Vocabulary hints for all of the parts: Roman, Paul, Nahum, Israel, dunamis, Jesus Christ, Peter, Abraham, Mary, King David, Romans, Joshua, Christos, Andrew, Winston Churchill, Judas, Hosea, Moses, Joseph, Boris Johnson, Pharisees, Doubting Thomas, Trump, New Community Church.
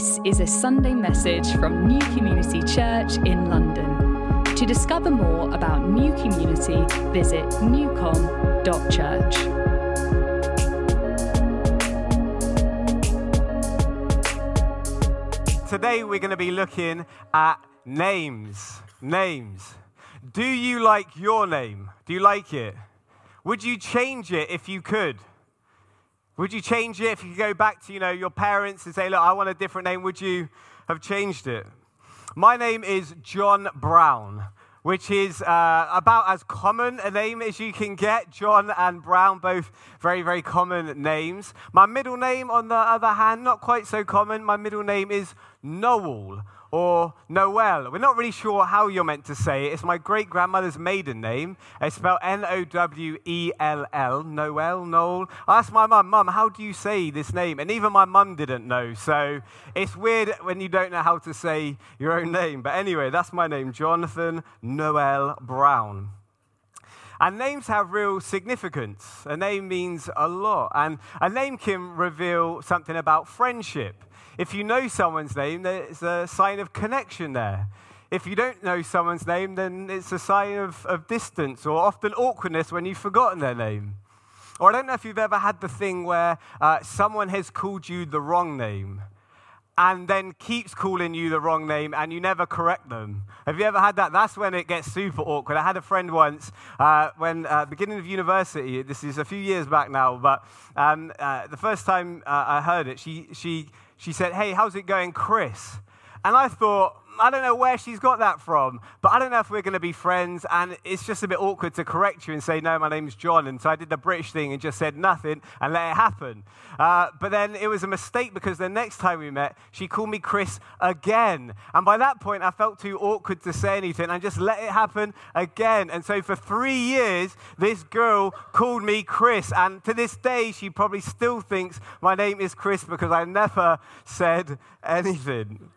This is a Sunday message from New Community Church in London. To discover more about New Community, visit newcom.church. Today we're going to be looking at names. Names. Do you like your name? Do you like it? Would you change it if you could? Would you change it if you could go back to, your parents and say, look, I want a different name. Would you have changed it? My name is John Brown, which is about as common a name as you can get. John and Brown, both very, very common names. My middle name, on the other hand, not quite so common. My middle name is Nowell or Nowell. We're not really sure how you're meant to say it. It's my great-grandmother's maiden name. It's spelled Nowell, Nowell, Noel. I asked my mum, how do you say this name? And even my mum didn't know. So it's weird when you don't know how to say your own name. But anyway, that's my name, Jonathan Noel Brown. And names have real significance. A name means a lot. And a name can reveal something about friendship. If you know someone's name, there's a sign of connection there. If you don't know someone's name, then it's a sign of distance or often awkwardness when you've forgotten their name. Or I don't know if you've ever had the thing where someone has called you the wrong name and then keeps calling you the wrong name and you never correct them. Have you ever had that? That's when it gets super awkward. I had a friend once beginning of university, this is a few years back now, but the first time I heard it, she said, hey, how's it going, Chris? And I thought, I don't know where she's got that from, but I don't know if we're going to be friends, and it's just a bit awkward to correct you and say, no, my name's John. And so I did the British thing and just said nothing and let it happen. But then it was a mistake because the next time we met, she called me Chris again. And by that point, I felt too awkward to say anything. I just let it happen again. And so for 3 years, this girl called me Chris. And to this day, she probably still thinks my name is Chris because I never said anything.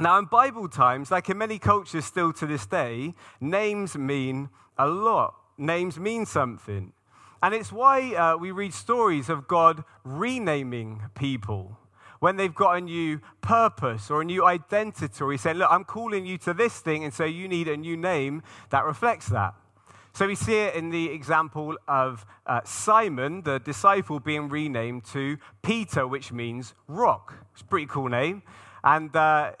Now, in Bible times, like in many cultures still to this day, names mean a lot. Names mean something. And it's why we read stories of God renaming people when they've got a new purpose or a new identity. Or he said, look, I'm calling you to this thing, and so you need a new name that reflects that. So we see it in the example of Simon, the disciple, being renamed to Peter, which means rock. It's a pretty cool name. And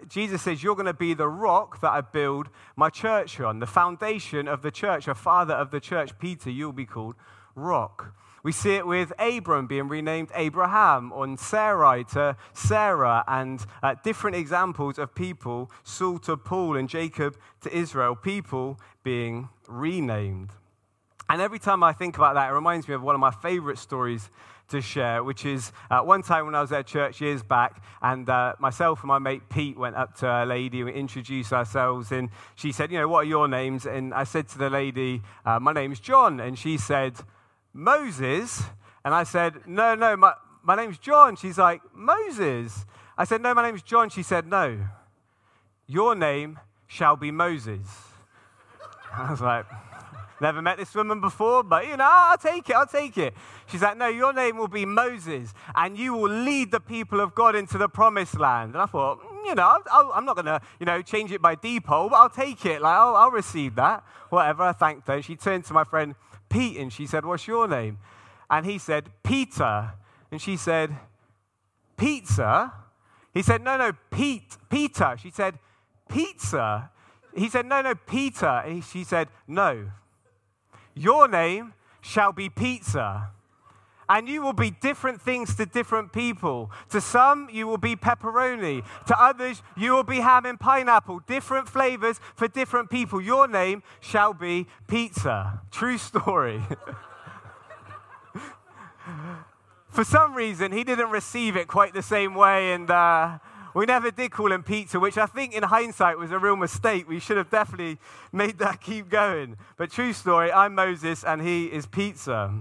Jesus says, you're going to be the rock that I build my church on, the foundation of the church, a father of the church. Peter, you'll be called rock. We see it with Abram being renamed Abraham, on Sarai to Sarah, and different examples of people, Saul to Paul and Jacob to Israel, people being renamed. And every time I think about that, it reminds me of one of my favorite stories to share, which is one time when I was at church years back, and myself and my mate Pete went up to a lady and we introduced ourselves, and she said, what are your names? And I said to the lady, my name's John. And she said, Moses? And I said, no, my name's John. She's like, Moses? I said, no, my name's John. She said, no, your name shall be Moses. I was like, never met this woman before, but, I'll take it. She's like, no, your name will be Moses, and you will lead the people of God into the promised land. And I thought, I'm not going to, change it by depot, but I'll take it. Like, I'll receive that. Whatever, I thanked her. She turned to my friend Pete, and she said, what's your name? And he said, Peter. And she said, pizza? He said, no, Peter. She said, pizza? He said, no, Peter. And she said, no. Your name shall be pizza, and you will be different things to different people. To some, you will be pepperoni. To others, you will be ham and pineapple, different flavors for different people. Your name shall be pizza. True story. For some reason, he didn't receive it quite the same way, and we never did call him Peter, which I think in hindsight was a real mistake. We should have definitely made that keep going. But true story, I'm Moses and he is Pizza.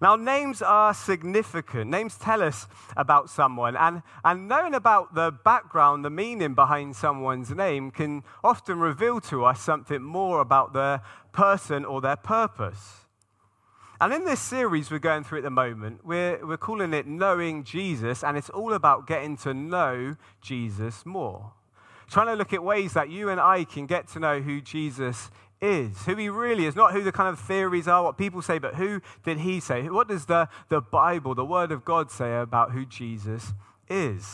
Now, names are significant. Names tell us about someone. And knowing about the background, the meaning behind someone's name can often reveal to us something more about their person or their purpose. And in this series we're going through at the moment, we're calling it Knowing Jesus, and it's all about getting to know Jesus more. Trying to look at ways that you and I can get to know who Jesus is, who he really is, not who the kind of theories are, what people say, but who did he say? What does the Bible, the Word of God say about who Jesus is?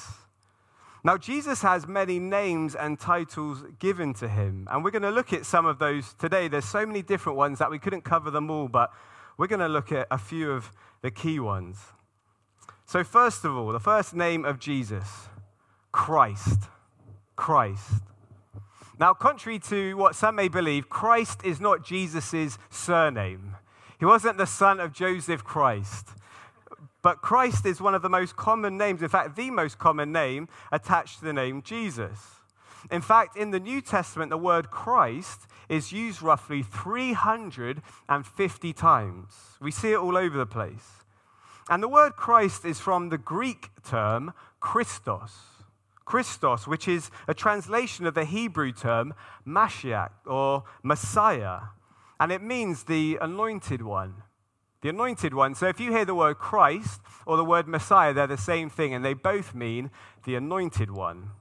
Now, Jesus has many names and titles given to him, and we're going to look at some of those today. There's so many different ones that we couldn't cover them all, but we're going to look at a few of the key ones. So first of all, the first name of Jesus, Christ. Now, contrary to what some may believe, Christ is not Jesus' surname. He wasn't the son of Joseph Christ. But Christ is one of the most common names, in fact, the most common name attached to the name Jesus. In fact, in the New Testament, the word Christ is used roughly 350 times. We see it all over the place. And the word Christ is from the Greek term Christos, which is a translation of the Hebrew term Mashiach or Messiah, and it means the anointed one. The anointed one. So if you hear the word Christ or the word Messiah, they're the same thing, and they both mean the anointed one.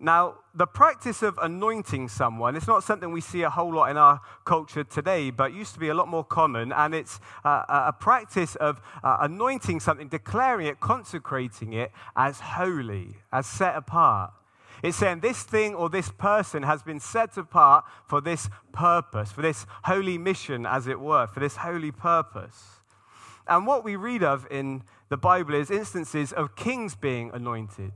Now, the practice of anointing someone, it's not something we see a whole lot in our culture today, but used to be a lot more common, and it's a practice of anointing something, declaring it, consecrating it as holy, as set apart. It's saying this thing or this person has been set apart for this purpose, for this holy mission, as it were, for this holy purpose. And what we read of in the Bible is instances of kings being anointed.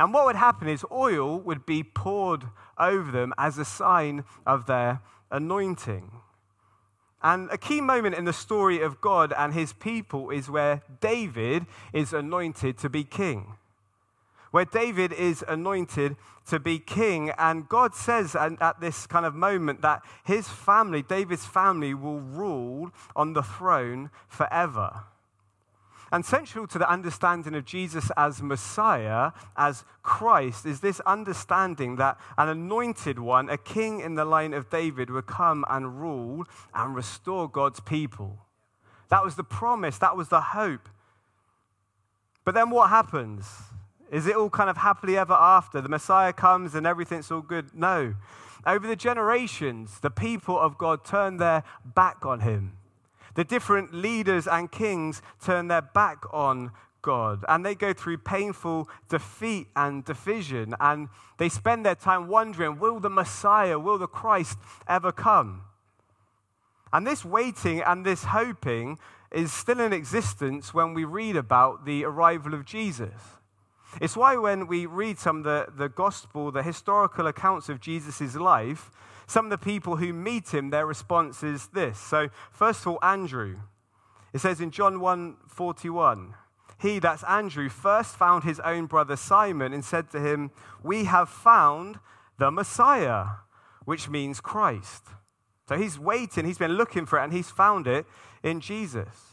And what would happen is oil would be poured over them as a sign of their anointing. And a key moment in the story of God and his people is where David is anointed to be king. And God says at this kind of moment that his family, David's family, will rule on the throne forever. And central to the understanding of Jesus as Messiah, as Christ, is this understanding that an anointed one, a king in the line of David, would come and rule and restore God's people. That was the promise. That was the hope. But then what happens? Is it all kind of happily ever after? The Messiah comes and everything's all good? No. Over the generations, the people of God turned their back on him. The different leaders and kings turn their back on God, and they go through painful defeat and division, and they spend their time wondering, will the Messiah, will the Christ ever come? And this waiting and this hoping is still in existence when we read about the arrival of Jesus. It's why when we read some of the gospel, the historical accounts of Jesus' life, some of the people who meet him, their response is this. So, first of all, Andrew. It says in John 1:41, he, that's Andrew, first found his own brother Simon and said to him, "We have found the Messiah," which means Christ. So he's waiting, he's been looking for it, and he's found it in Jesus.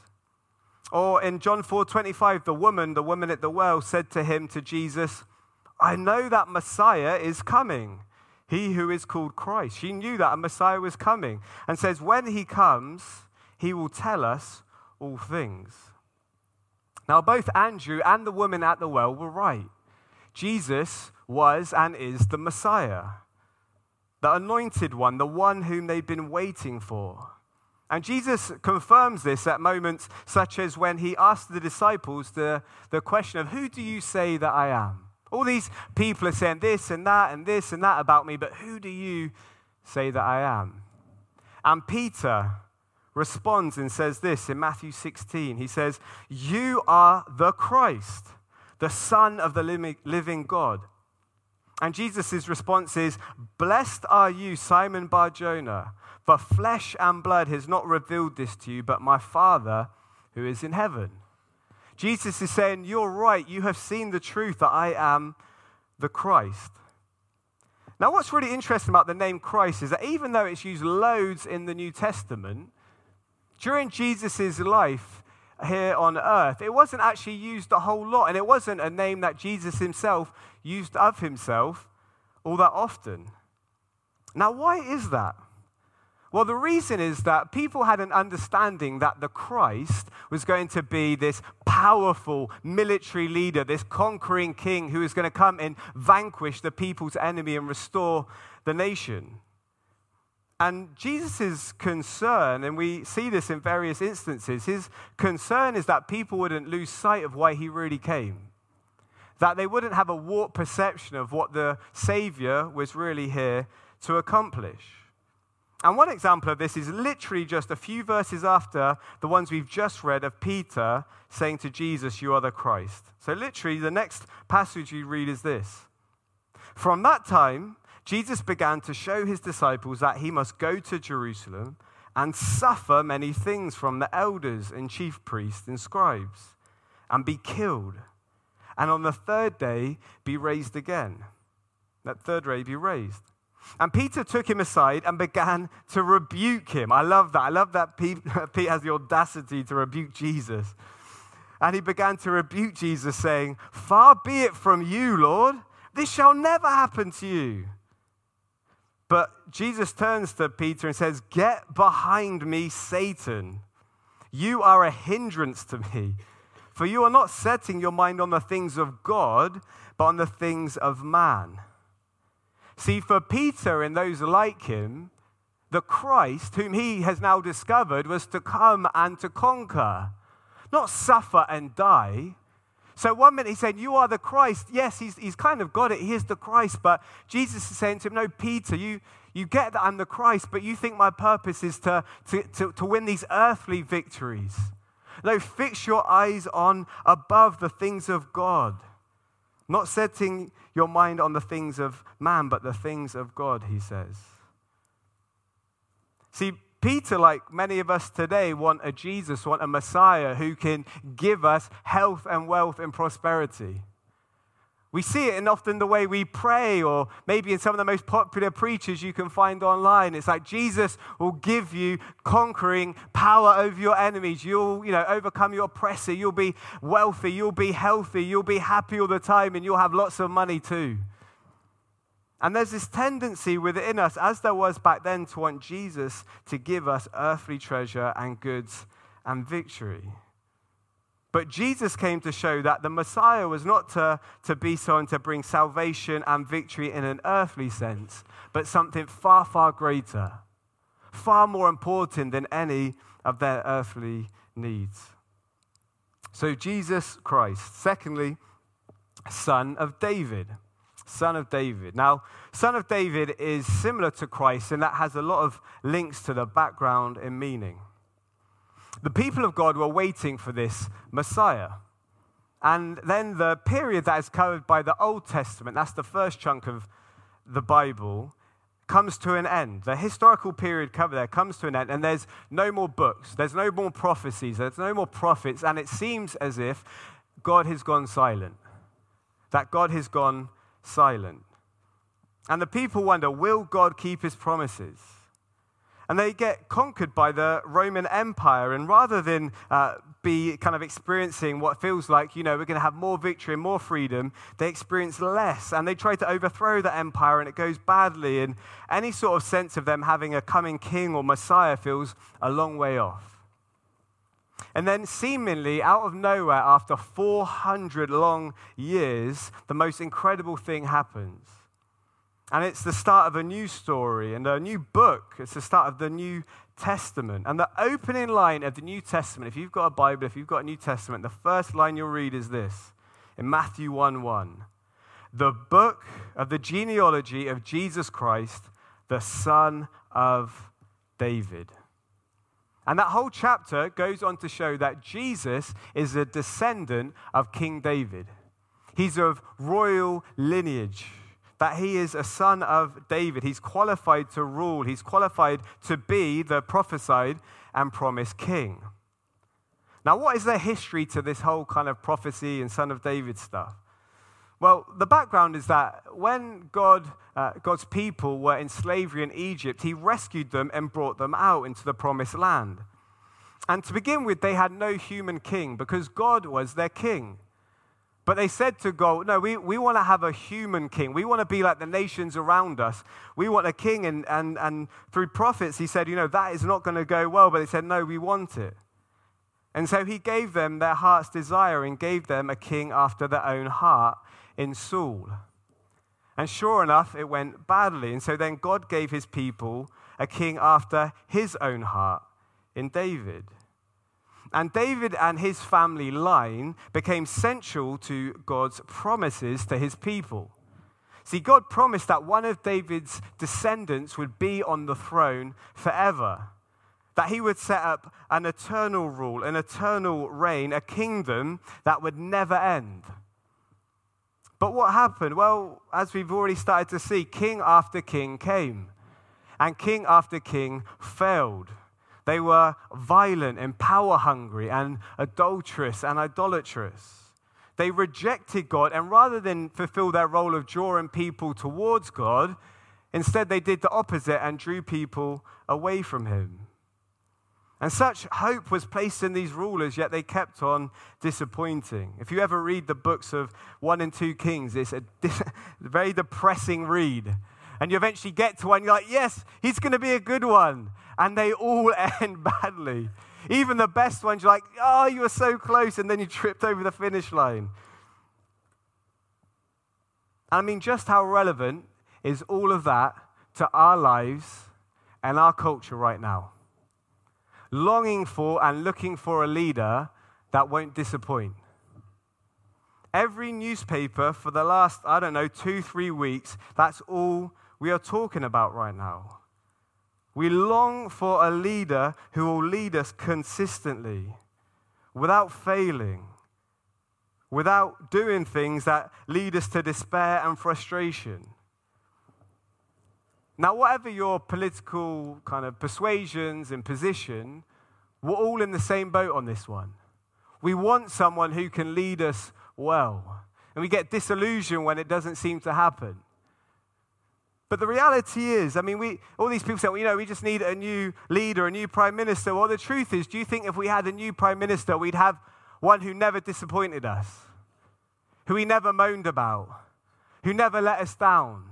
Or in John 4:25, the woman at the well said to Jesus, "I know that Messiah is coming. He who is called Christ." She knew that a Messiah was coming, and says, when he comes, he will tell us all things. Now, both Andrew and the woman at the well were right. Jesus was and is the Messiah, the anointed one, the one whom they'd been waiting for. And Jesus confirms this at moments such as when he asked the disciples the question of, "Who do you say that I am?" All these people are saying this and that and this and that about me, but who do you say that I am? And Peter responds and says this in Matthew 16. He says, "You are the Christ, the Son of the living God." And Jesus' response is, "Blessed are you, Simon Bar-Jonah, for flesh and blood has not revealed this to you, but my Father who is in heaven." Jesus is saying, "You're right, you have seen the truth that I am the Christ." Now, what's really interesting about the name Christ is that even though it's used loads in the New Testament, during Jesus' life here on earth, it wasn't actually used a whole lot, and it wasn't a name that Jesus himself used of himself all that often. Now, why is that? Well, the reason is that people had an understanding that the Christ was going to be this powerful military leader, this conquering king who is going to come and vanquish the people's enemy and restore the nation. And Jesus' concern, and we see this in various instances, his concern is that people wouldn't lose sight of why he really came, that they wouldn't have a warped perception of what the Savior was really here to accomplish. And one example of this is literally just a few verses after the ones we've just read of Peter saying to Jesus, "You are the Christ." So literally the next passage you read is this. From that time, Jesus began to show his disciples that he must go to Jerusalem and suffer many things from the elders and chief priests and scribes and be killed and on the third day be raised again. That third day be raised. And Peter took him aside and began to rebuke him. I love that. I love that Peter has the audacity to rebuke Jesus. And he began to rebuke Jesus, saying, "Far be it from you, Lord. This shall never happen to you." But Jesus turns to Peter and says, "Get behind me, Satan. You are a hindrance to me, for you are not setting your mind on the things of God, but on the things of man." See, for Peter and those like him, the Christ, whom he has now discovered, was to come and to conquer, not suffer and die. So one minute he's saying, "You are the Christ." Yes, he's kind of got it. He is the Christ. But Jesus is saying to him, "No, Peter, you get that I'm the Christ, but you think my purpose is to win these earthly victories. No, fix your eyes on above the things of God. Not setting your mind on the things of man, but the things of God," he says. See, Peter, like many of us today, want a Messiah who can give us health and wealth and prosperity. We see it in often the way we pray, or maybe in some of the most popular preachers you can find online. It's like Jesus will give you conquering power over your enemies. You'll, overcome your oppressor. You'll be wealthy. You'll be healthy. You'll be happy all the time, and you'll have lots of money too. And there's this tendency within us, as there was back then, to want Jesus to give us earthly treasure and goods and victory. But Jesus came to show that the Messiah was not to be someone to bring salvation and victory in an earthly sense, but something far, far greater, far more important than any of their earthly needs. So Jesus Christ. Secondly, Son of David. Now, Son of David is similar to Christ, and that has a lot of links to the background and meaning. The people of God were waiting for this Messiah. And then the period that is covered by the Old Testament, that's the first chunk of the Bible, comes to an end. The historical period covered there comes to an end, and there's no more books, there's no more prophecies, there's no more prophets, and it seems as if God has gone silent, And the people wonder, will God keep his promises? And they get conquered by the Roman Empire. And rather than be kind of experiencing what feels like, we're going to have more victory and more freedom, they experience less. And they try to overthrow the empire, and it goes badly. And any sort of sense of them having a coming king or Messiah feels a long way off. And then seemingly out of nowhere, after 400 long years, the most incredible thing happens. And it's the start of a new story and a new book. It's the start of the New Testament. And the opening line of the New Testament, if you've got a Bible, if you've got a New Testament, the first line you'll read is this, in Matthew 1:1. The book of the genealogy of Jesus Christ, the Son of David. And that whole chapter goes on to show that Jesus is a descendant of King David. He's of royal lineage. That he is a son of David. He's qualified to rule. He's qualified to be the prophesied and promised king. Now, what is the history to this whole kind of prophecy and Son of David stuff? Well, the background is that when God's people were in slavery in Egypt, he rescued them and brought them out into the promised land. And to begin with, they had no human king because God was their king. But they said to God, no, we want to have a human king. We want to be like the nations around us. We want a king. And through prophets, he said, you know, that is not going to go well. But they said, no, we want it. And so he gave them their heart's desire and gave them a king after their own heart in Saul. And sure enough, it went badly. And so then God gave his people a king after his own heart in David. And David and his family line became central to God's promises to his people. See, God promised that one of David's descendants would be on the throne forever, that he would set up an eternal rule, an eternal reign, a kingdom that would never end. But what happened? Well, as we've already started to see, king after king came, and king after king failed. They were violent and power-hungry and adulterous and idolatrous. They rejected God, and rather than fulfill their role of drawing people towards God, instead they did the opposite and drew people away from him. And such hope was placed in these rulers, yet they kept on disappointing. If you ever read the books of 1 and 2 Kings, it's a very depressing read. And you eventually get to one, you're like, yes, he's going to be a good one. And they all end badly. Even the best ones, you're like, oh, you were so close, and then you tripped over the finish line. I mean, just how relevant is all of that to our lives and our culture right now? Longing for and looking for a leader that won't disappoint. Every newspaper for the last, 2-3 weeks, that's all we are talking about right now. We long for a leader who will lead us consistently, without failing, without doing things that lead us to despair and frustration. Now, whatever your political kind of persuasions and position, we're all in the same boat on this one. We want someone who can lead us well, and we get disillusioned when it doesn't seem to happen. But the reality is, we all these people say, well, you know, we just need a new leader, a new prime minister. Well, the truth is, do you think if we had a new prime minister, we'd have one who never disappointed us, who we never moaned about, who never let us down?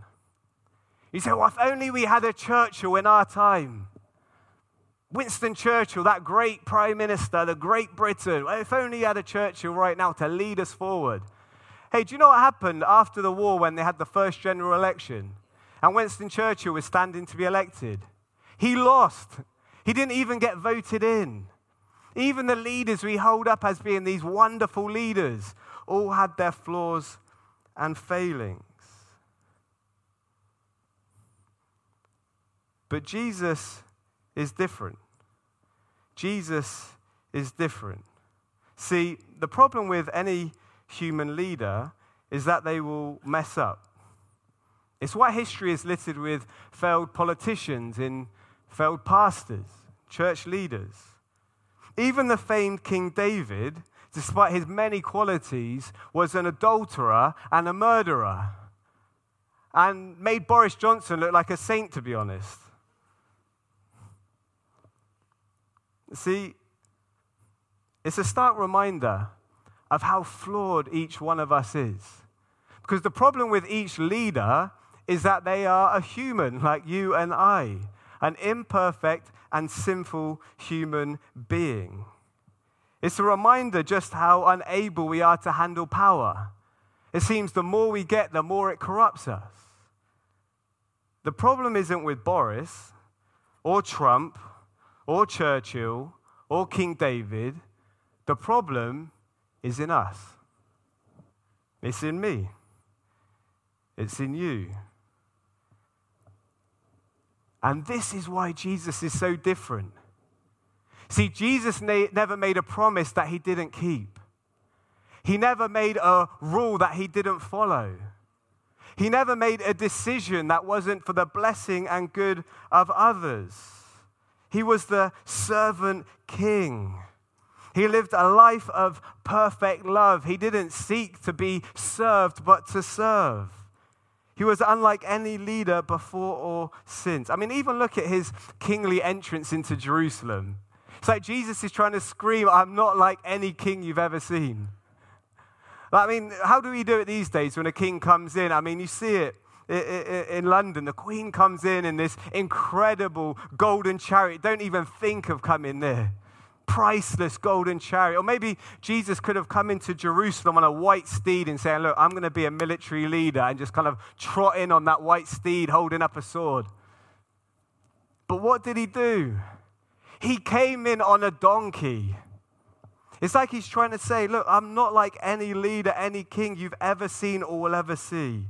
You say, well, if only we had a Churchill in our time. Winston Churchill, that great prime minister, the great Britain. If only he had a Churchill right now to lead us forward. Hey, do you know what happened after the war when they had the first general election? And Winston Churchill was standing to be elected. He lost. He didn't even get voted in. Even the leaders we hold up as being these wonderful leaders all had their flaws and failings. But Jesus is different. Jesus is different. See, the problem with any human leader is that they will mess up. It's why history is littered with failed politicians and failed pastors, church leaders. Even the famed King David, despite his many qualities, was an adulterer and a murderer, and made Boris Johnson look like a saint, to be honest. See, it's a stark reminder of how flawed each one of us is. Because the problem with each leader is that they are a human like you and I, an imperfect and sinful human being. It's a reminder just how unable we are to handle power. It seems the more we get, the more it corrupts us. The problem isn't with Boris or Trump or Churchill or King David. The problem is in us. It's in me. It's in you. And this is why Jesus is so different. See, Jesus never made a promise that he didn't keep. He never made a rule that he didn't follow. He never made a decision that wasn't for the blessing and good of others. He was the servant king. He lived a life of perfect love. He didn't seek to be served, but to serve. He was unlike any leader before or since. Even look at his kingly entrance into Jerusalem. It's like Jesus is trying to scream, I'm not like any king you've ever seen. I mean, how do we do it these days when a king comes in? I mean, you see it in London. The Queen comes in this incredible golden chariot. Don't even think of coming there. Priceless golden chariot. Or maybe Jesus could have come into Jerusalem on a white steed and saying, look, I'm going to be a military leader, and just kind of trot in on that white steed holding up a sword. But what did he do? He came in on a donkey. It's like he's trying to say, look, I'm not like any leader, any king you've ever seen or will ever see.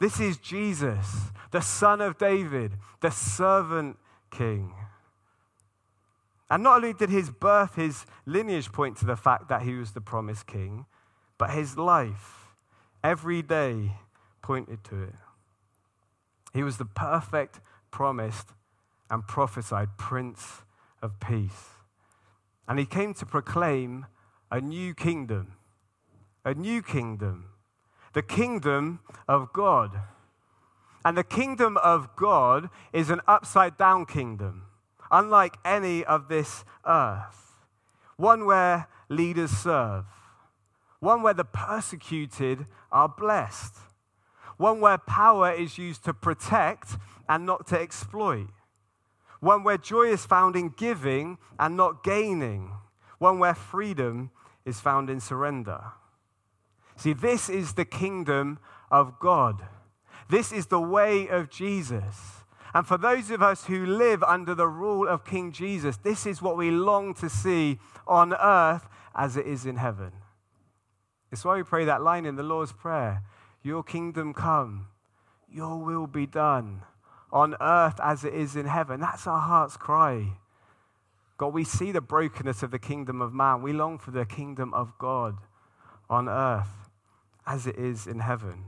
This is Jesus, the Son of David, the servant king. And not only did his birth, his lineage point to the fact that he was the promised king, but his life, every day, pointed to it. He was the perfect, promised, and prophesied Prince of Peace. And he came to proclaim a new kingdom, the kingdom of God. And the kingdom of God is an upside-down kingdom, unlike any of this earth, one where leaders serve, one where the persecuted are blessed, one where power is used to protect and not to exploit, one where joy is found in giving and not gaining, one where freedom is found in surrender. See, this is the kingdom of God. This is the way of Jesus. And for those of us who live under the rule of King Jesus, this is what we long to see on earth as it is in heaven. It's why we pray that line in the Lord's Prayer, your kingdom come, your will be done, on earth as it is in heaven. That's our heart's cry. God, we see the brokenness of the kingdom of man. We long for the kingdom of God on earth as it is in heaven.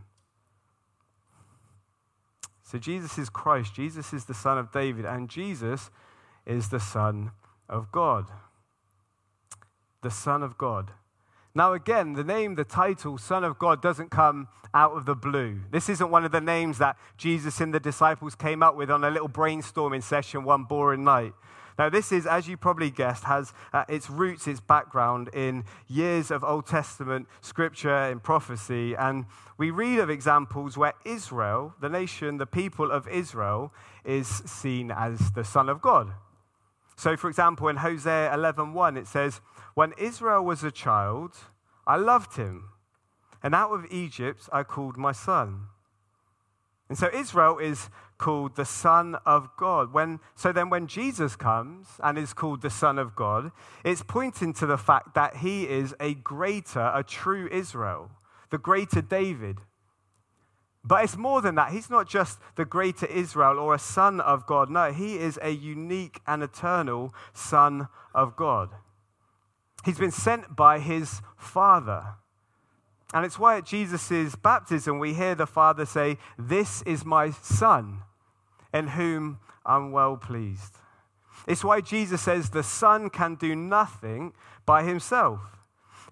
So Jesus is Christ. Jesus is the Son of David. And Jesus is the Son of God. The Son of God. Now again, the name, the title, Son of God, doesn't come out of the blue. This isn't one of the names that Jesus and the disciples came up with on a little brainstorming session one boring night. Now this is, as you probably guessed, has its roots, its background in years of Old Testament scripture and prophecy. And we read of examples where Israel, the nation, the people of Israel, is seen as the Son of God. So for example, in Hosea 11:1, it says, when Israel was a child, I loved him, and out of Egypt I called my son. And so Israel is called the Son of God. So then when Jesus comes and is called the Son of God, it's pointing to the fact that he is a greater, a true Israel, the greater David. But it's more than that. He's not just the greater Israel or a son of God. No, he is a unique and eternal Son of God. He's been sent by his Father. And it's why at Jesus' baptism we hear the Father say, this is my Son, in whom I'm well pleased. It's why Jesus says the Son can do nothing by himself.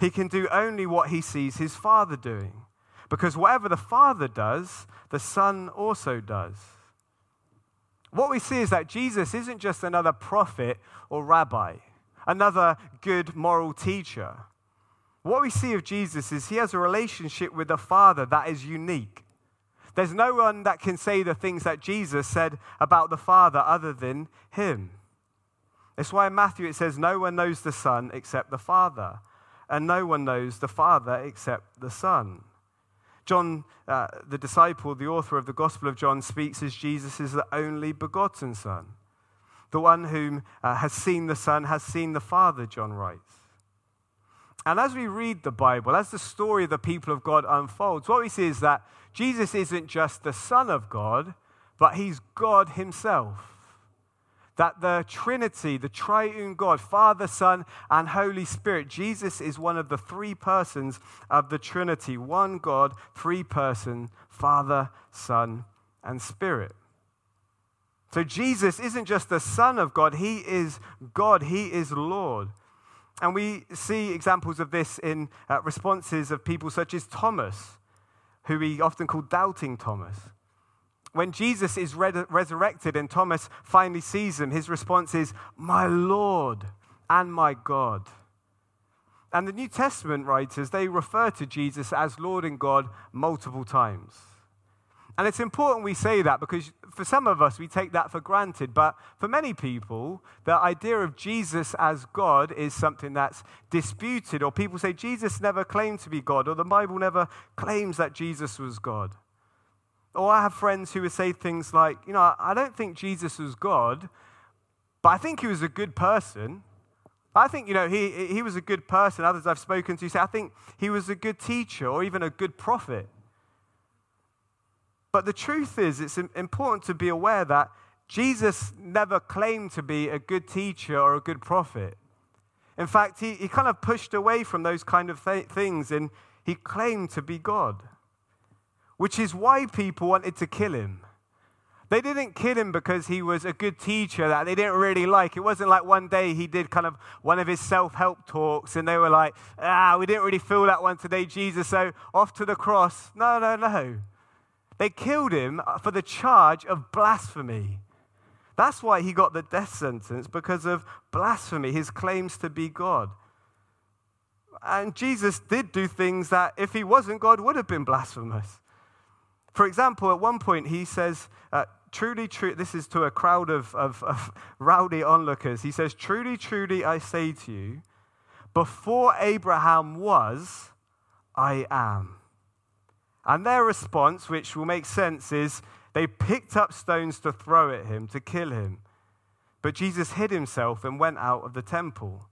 He can do only what he sees his Father doing. Because whatever the Father does, the Son also does. What we see is that Jesus isn't just another prophet or rabbi, another good moral teacher. What we see of Jesus is he has a relationship with the Father that is unique. There's no one that can say the things that Jesus said about the Father other than him. That's why in Matthew it says, no one knows the Son except the Father, and no one knows the Father except the Son. John, the disciple, the author of the Gospel of John, speaks as Jesus is the only begotten Son. The one whom has seen the Son has seen the Father, John writes. And as we read the Bible, as the story of the people of God unfolds, what we see is that Jesus isn't just the Son of God, but he's God himself. That the Trinity, the triune God, Father, Son, and Holy Spirit, Jesus is one of the three persons of the Trinity. One God, three person, Father, Son, and Spirit. So Jesus isn't just the Son of God. He is Lord. And we see examples of this in responses of people such as Thomas, who we often call Doubting Thomas. When Jesus is resurrected and Thomas finally sees him, his response is, my Lord and my God. And the New Testament writers, they refer to Jesus as Lord and God multiple times. And it's important we say that because for some of us, we take that for granted. But for many people, the idea of Jesus as God is something that's disputed. Or people say Jesus never claimed to be God, or the Bible never claims that Jesus was God. Or I have friends who would say things like, you know, I don't think Jesus was God, but I think he was a good person. I think, you know, he was a good person. Others I've spoken to say, I think he was a good teacher or even a good prophet. But the truth is, it's important to be aware that Jesus never claimed to be a good teacher or a good prophet. In fact, he kind of pushed away from those kind of things, and he claimed to be God, which is why people wanted to kill him. They didn't kill him because he was a good teacher that they didn't really like. It wasn't like one day he did kind of one of his self-help talks and they were like, we didn't really feel that one today, Jesus, so off to the cross. No. They killed him for the charge of blasphemy. That's why he got the death sentence, because of blasphemy, his claims to be God. And Jesus did do things that, if he wasn't God, would have been blasphemous. For example, at one point he says, truly, this is to a crowd of rowdy onlookers. He says, "Truly, truly, I say to you, before Abraham was, I am." And their response, which will make sense, is they picked up stones to throw at him, to kill him. But Jesus hid himself and went out of the temple.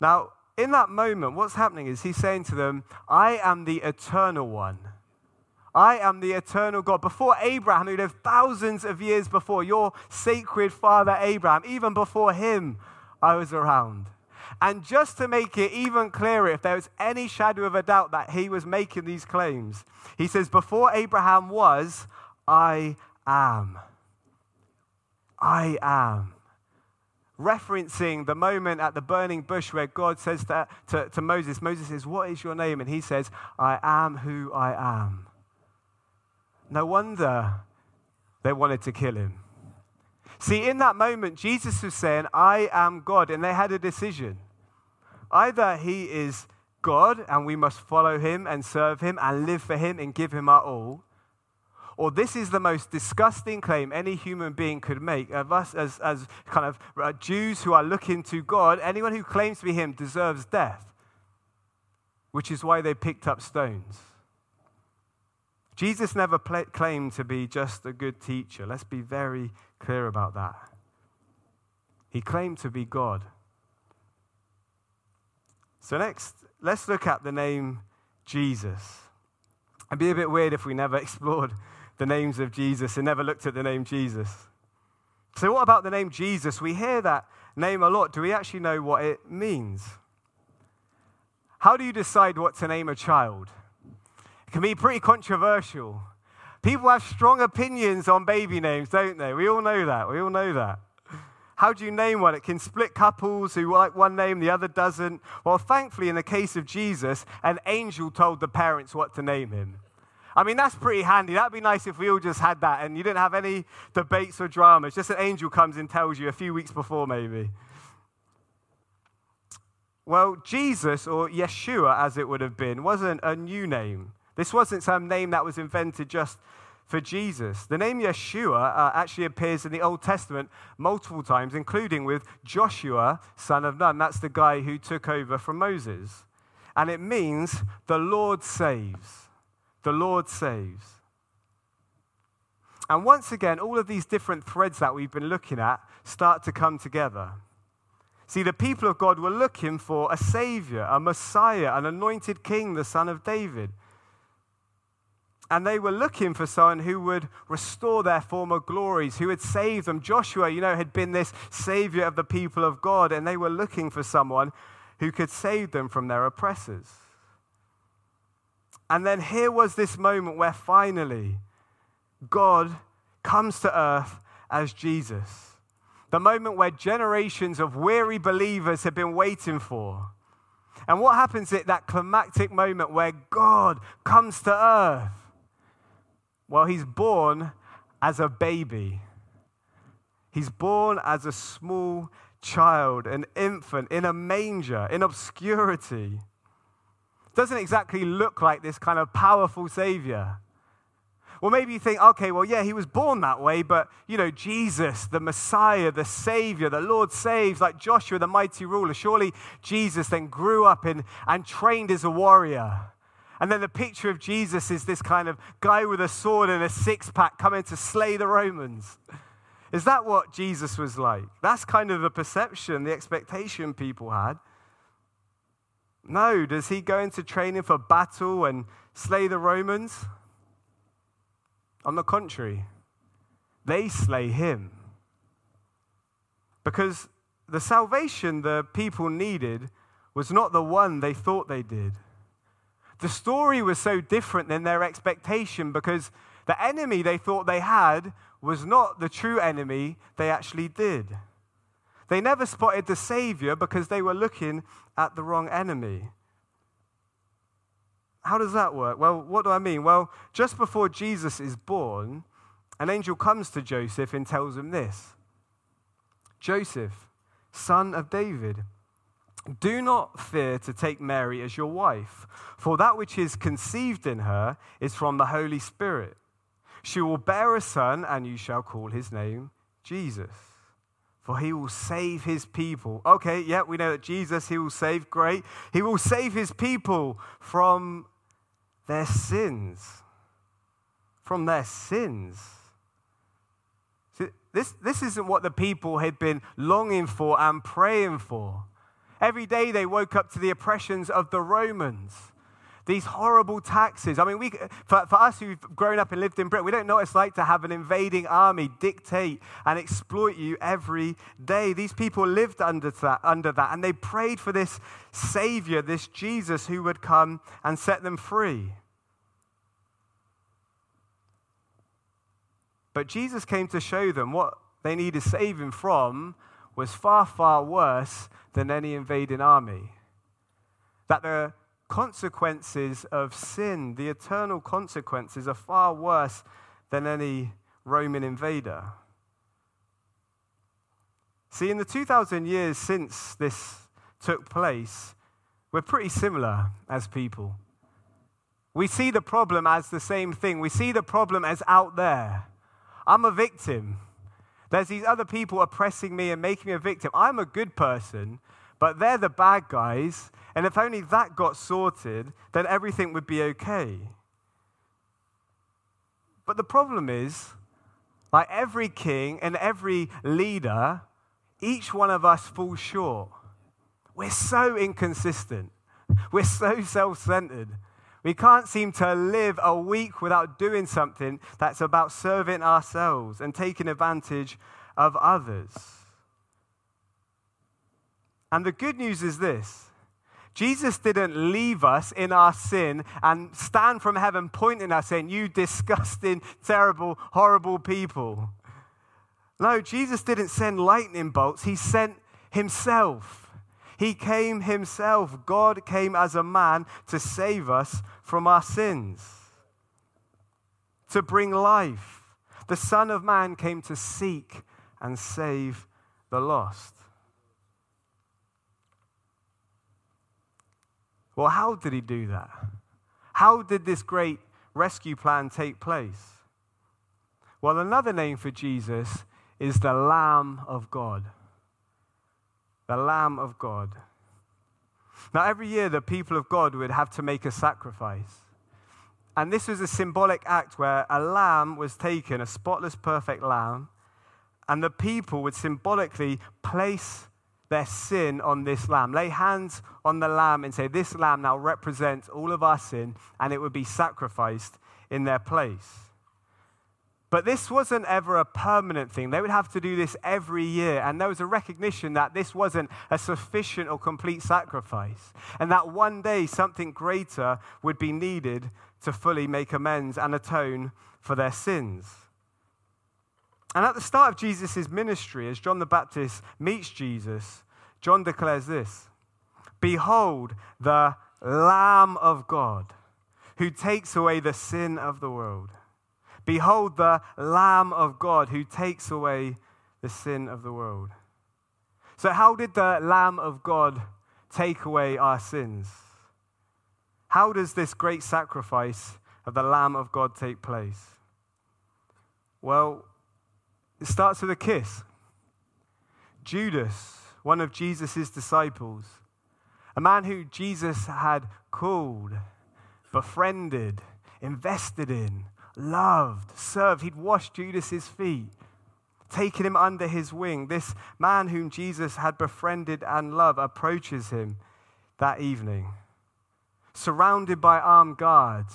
Now, in that moment, what's happening is he's saying to them, I am the eternal one. I am the eternal God. Before Abraham, who lived thousands of years before, your sacred father Abraham, even before him, I was around. And just to make it even clearer, if there was any shadow of a doubt that he was making these claims, he says, before Abraham was, I am. I am. Referencing the moment at the burning bush where God says to Moses, Moses says, what is your name? And he says, I am who I am. No wonder they wanted to kill him. See, in that moment, Jesus was saying, I am God, and they had a decision. Either he is God, and we must follow him and serve him and live for him and give him our all, or this is the most disgusting claim any human being could make of us as kind of Jews who are looking to God. Anyone who claims to be him deserves death, which is why they picked up stones. Jesus never claimed to be just a good teacher. Let's be very clear about that. He claimed to be God. So next, let's look at the name Jesus. It'd be a bit weird if we never explored the names of Jesus and never looked at the name Jesus. So what about the name Jesus? We hear that name a lot. Do we actually know what it means? How do you decide what to name a child? Can be pretty controversial. People have strong opinions on baby names, don't they? We all know that. How do you name one? It can split couples who like one name, the other doesn't. Well, thankfully, in the case of Jesus, an angel told the parents what to name him. I mean, that's pretty handy. That'd be nice if we all just had that and you didn't have any debates or dramas. Just an angel comes and tells you a few weeks before, maybe. Well, Jesus, or Yeshua as it would have been, wasn't a new name. This wasn't some name that was invented just for Jesus. The name Yeshua actually appears in the Old Testament multiple times, including with Joshua, son of Nun. That's the guy who took over from Moses. And it means the Lord saves. The Lord saves. And once again, all of these different threads that we've been looking at start to come together. See, the people of God were looking for a savior, a Messiah, an anointed king, the son of David. And they were looking for someone who would restore their former glories, who would save them. Joshua, you know, had been this savior of the people of God, and they were looking for someone who could save them from their oppressors. And then here was this moment where finally God comes to earth as Jesus. The moment where generations of weary believers have been waiting for. And what happens at that climactic moment where God comes to earth? Well, he's born as a baby. He's born as a small child, an infant, in a manger, in obscurity. Doesn't exactly look like this kind of powerful Savior. Well, maybe you think, okay, well, yeah, he was born that way, but, you know, Jesus, the Messiah, the Savior, the Lord saves, like Joshua, the mighty ruler. Surely Jesus then grew up and trained as a warrior. And then the picture of Jesus is this kind of guy with a sword and a six-pack coming to slay the Romans. Is that what Jesus was like? That's kind of the perception, the expectation people had. No, does he go into training for battle and slay the Romans? On the contrary, they slay him. Because the salvation the people needed was not the one they thought they did. The story was so different than their expectation because the enemy they thought they had was not the true enemy they actually did. They never spotted the Savior because they were looking at the wrong enemy. How does that work? Well, what do I mean? Well, just before Jesus is born, an angel comes to Joseph and tells him this. Joseph, son of David, do not fear to take Mary as your wife, for that which is conceived in her is from the Holy Spirit. She will bear a son, and you shall call his name Jesus, for he will save his people. Okay, yeah, we know that Jesus, he will save, great. He will save his people from their sins. From their sins. See, this isn't what the people had been longing for and praying for. Every day they woke up to the oppressions of the Romans. These horrible taxes. I mean, for us who've grown up and lived in Britain, we don't know what it's like to have an invading army dictate and exploit you every day. These people lived under that, and they prayed for this Savior, this Jesus who would come and set them free. But Jesus came to show them what they needed saving from was far, far worse than any invading army. That the consequences of sin, the eternal consequences, are far worse than any Roman invader. See, in the 2,000 years since this took place, we're pretty similar as people. We see the problem as the same thing. We see the problem as out there. I'm a victim. There's these other people oppressing me and making me a victim. I'm a good person, but they're the bad guys. And if only that got sorted, then everything would be okay. But the problem is, like every king and every leader, each one of us falls short. We're so inconsistent. We're so self-centered. We can't seem to live a week without doing something that's about serving ourselves and taking advantage of others. And the good news is this. Jesus didn't leave us in our sin and stand from heaven pointing us saying, you disgusting, terrible, horrible people. No, Jesus didn't send lightning bolts. He sent himself. He came himself. God came as a man to save us from our sins, to bring life. The Son of Man came to seek and save the lost. Well, how did he do that? How did this great rescue plan take place? Well, another name for Jesus is the Lamb of God. The Lamb of God. Now, every year the people of God would have to make a sacrifice. And this was a symbolic act where a lamb was taken, a spotless, perfect lamb, and the people would symbolically place their sin on this lamb. Lay hands on the lamb and say, this lamb now represents all of our sin, and it would be sacrificed in their place. But this wasn't ever a permanent thing. They would have to do this every year, and there was a recognition that this wasn't a sufficient or complete sacrifice, and that one day something greater would be needed to fully make amends and atone for their sins. And at the start of Jesus' ministry, as John the Baptist meets Jesus, John declares this, behold, the Lamb of God, who takes away the sin of the world. Behold, the Lamb of God, who takes away the sin of the world. So how did the Lamb of God take away our sins? How does this great sacrifice of the Lamb of God take place? Well, it starts with a kiss. Judas, one of Jesus' disciples, a man who Jesus had called, befriended, invested in, loved, served. He'd washed Judas' feet, taken him under his wing. This man whom Jesus had befriended and loved approaches him that evening, surrounded by armed guards,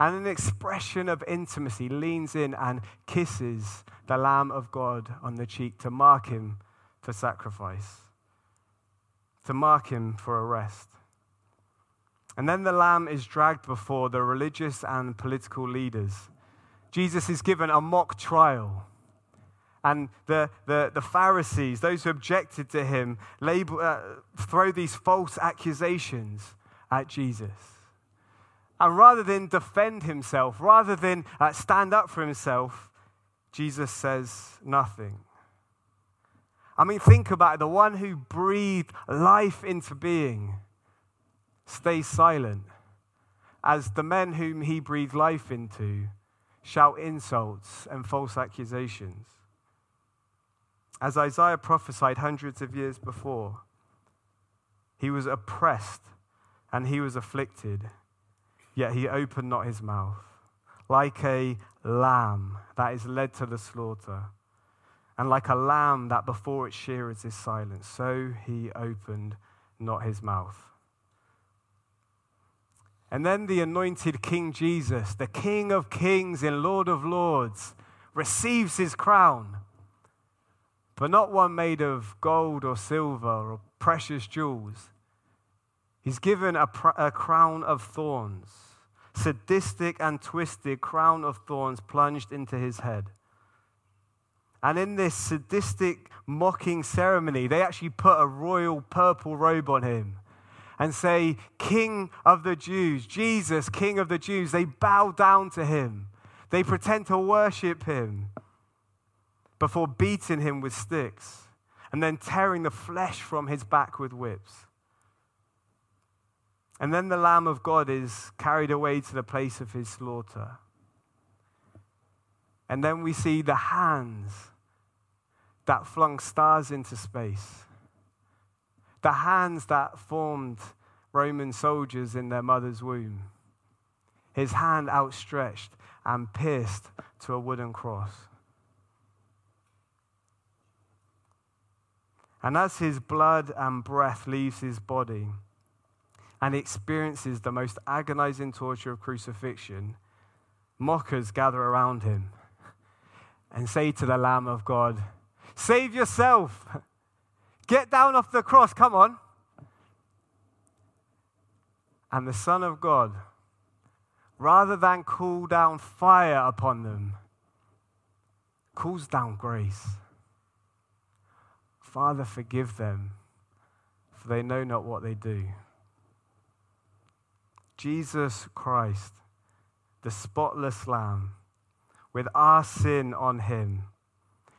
and an expression of intimacy leans in and kisses the Lamb of God on the cheek to mark him for sacrifice, to mark him for arrest. And then the Lamb is dragged before the religious and political leaders. Jesus is given a mock trial. And the Pharisees, those who objected to him, throw these false accusations at Jesus. And rather than defend himself, rather than stand up for himself, Jesus says nothing. I mean, think about it. The one who breathed life into being stays silent as the men whom he breathed life into shout insults and false accusations. As Isaiah prophesied hundreds of years before, he was oppressed and he was afflicted, yet he opened not his mouth, like a lamb that is led to the slaughter, and like a lamb that before its shearers is silent, so he opened not his mouth. And then the anointed King Jesus, the King of Kings and Lord of Lords, receives his crown, but not one made of gold or silver or precious jewels. He's given a crown of thorns, sadistic and twisted crown of thorns plunged into his head. And in this sadistic mocking ceremony, they actually put a royal purple robe on him and say, King of the Jews, Jesus, King of the Jews. They bow down to him. They pretend to worship him, before beating him with sticks and then tearing the flesh from his back with whips. And then the Lamb of God is carried away to the place of his slaughter. And then we see the hands that flung stars into space, the hands that formed Roman soldiers in their mother's womb, his hand outstretched and pierced to a wooden cross. And as his blood and breath leaves his body and experiences the most agonizing torture of crucifixion, mockers gather around him and say to the Lamb of God, save yourself. Get down off the cross. Come on. And the Son of God, rather than call down fire upon them, calls down grace. Father, forgive them, for they know not what they do. Jesus Christ, the spotless Lamb, with our sin on him,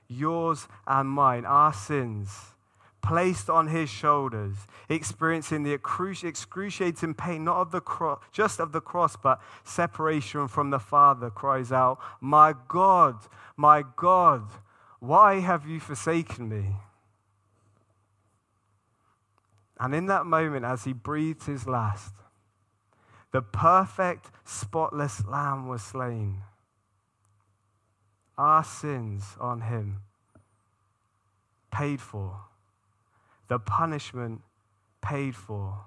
yours and mine, our sins, placed on his shoulders, experiencing the excruciating pain, not of the cross, just of the cross, but separation from the Father, cries out, my God, my God, why have you forsaken me? And in that moment, as he breathed his last, the perfect, spotless Lamb was slain. Our sins on him, paid for. The punishment paid for,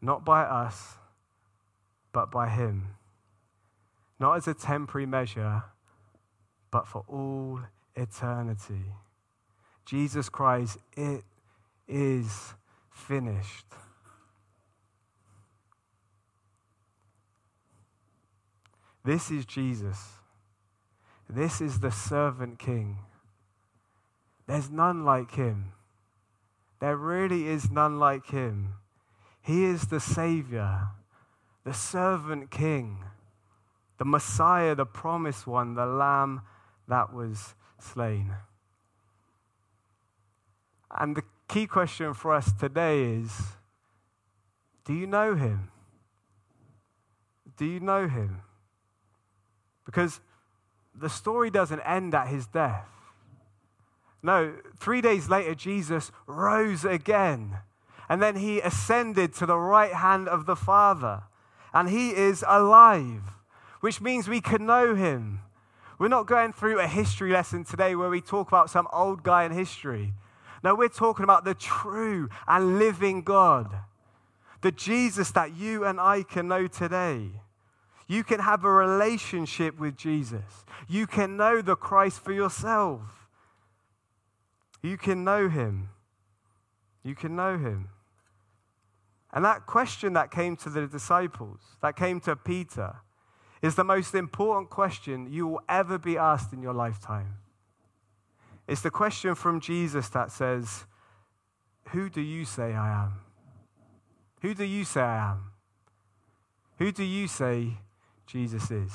not by us, but by him. Not as a temporary measure, but for all eternity. Jesus cries, it is finished. This is Jesus. This is the servant king. There's none like him. There really is none like him. He is the Savior, the servant king, the Messiah, the promised one, the Lamb that was slain. And the key question for us today is, do you know him? Do you know him? Because the story doesn't end at his death. No, 3 days later, Jesus rose again. And then he ascended to the right hand of the Father. And he is alive, which means we can know him. We're not going through a history lesson today where we talk about some old guy in history. No, we're talking about the true and living God. The Jesus that you and I can know today. You can have a relationship with Jesus. You can know the Christ for yourself. You can know him. You can know him. And that question that came to the disciples, that came to Peter, is the most important question you will ever be asked in your lifetime. It's the question from Jesus that says, who do you say I am? Who do you say I am? Who do you say Jesus is?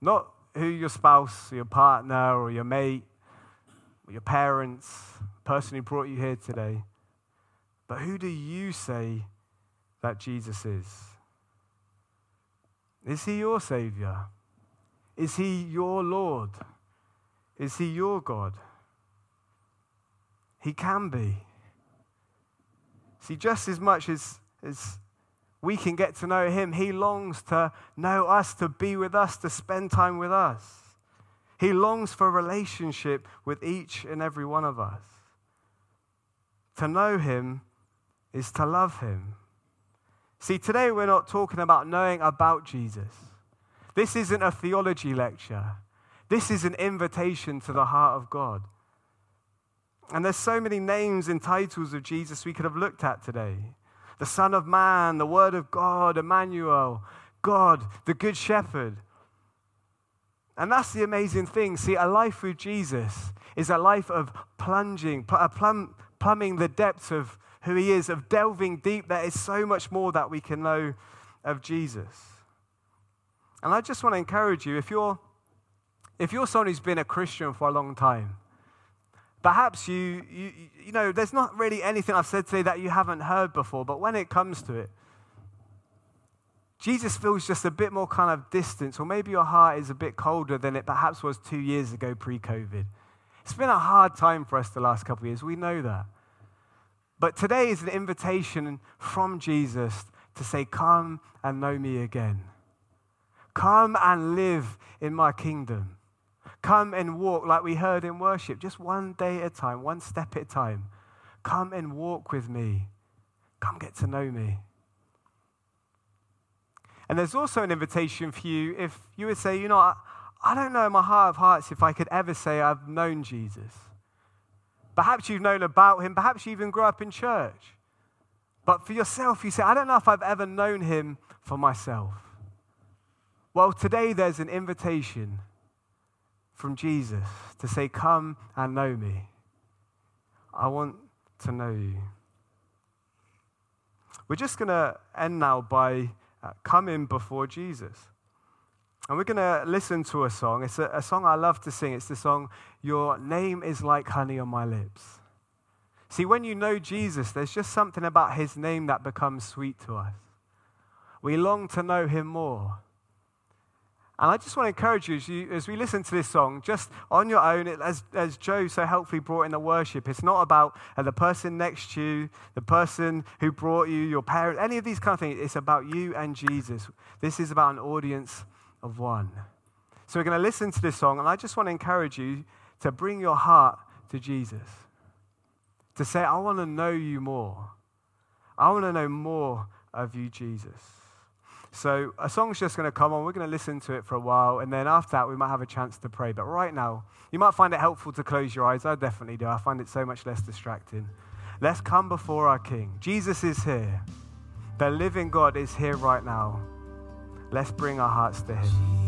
Not who your spouse, or your partner, or your mate, or your parents, the person who brought you here today, but who do you say that Jesus is? Is he your Savior? Is he your Lord? Is he your God? He can be. See, just as much as we can get to know him, he longs to know us, to be with us, to spend time with us. He longs for a relationship with each and every one of us. To know him is to love him. See, today we're not talking about knowing about Jesus. This isn't a theology lecture. This is an invitation to the heart of God. And there's so many names and titles of Jesus we could have looked at today. The Son of Man, the Word of God, Emmanuel, God, the Good Shepherd. And that's the amazing thing. See, a life with Jesus is a life of plumbing the depths of who he is, of delving deep. There is so much more that we can know of Jesus. And I just want to encourage you, if you're someone who's been a Christian for a long time, perhaps you know, there's not really anything I've said today that you haven't heard before, but when it comes to it, Jesus feels just a bit more kind of distance, or maybe your heart is a bit colder than it perhaps was 2 years ago pre-COVID. It's been a hard time for us the last couple of years. We know that. But today is an invitation from Jesus to say, come and know me again. Come and live in my kingdom. Come and walk, like we heard in worship, just one day at a time, one step at a time. Come and walk with me. Come get to know me. And there's also an invitation for you if you would say, you know, I don't know in my heart of hearts if I could ever say I've known Jesus. Perhaps you've known about him. Perhaps you even grew up in church. But for yourself, you say, I don't know if I've ever known him for myself. Well, today there's an invitation from Jesus to say, come and know me. I want to know you. We're just going to end now by coming before Jesus. And we're going to listen to a song. It's a song I love to sing. It's the song, Your Name is Like Honey on My Lips. See, when you know Jesus, there's just something about his name that becomes sweet to us. We long to know him more. And I just want to encourage you, as we listen to this song, just on your own, as Joe so helpfully brought in the worship, it's not about the person next to you, the person who brought you, your parents, any of these kind of things. It's about you and Jesus. This is about an audience of one. So we're going to listen to this song, and I just want to encourage you to bring your heart to Jesus, to say, I want to know you more. I want to know more of you, Jesus. So a song's just going to come on. We're going to listen to it for a while. And then after that, we might have a chance to pray. But right now, you might find it helpful to close your eyes. I definitely do. I find it so much less distracting. Let's come before our King. Jesus is here. The living God is here right now. Let's bring our hearts to him.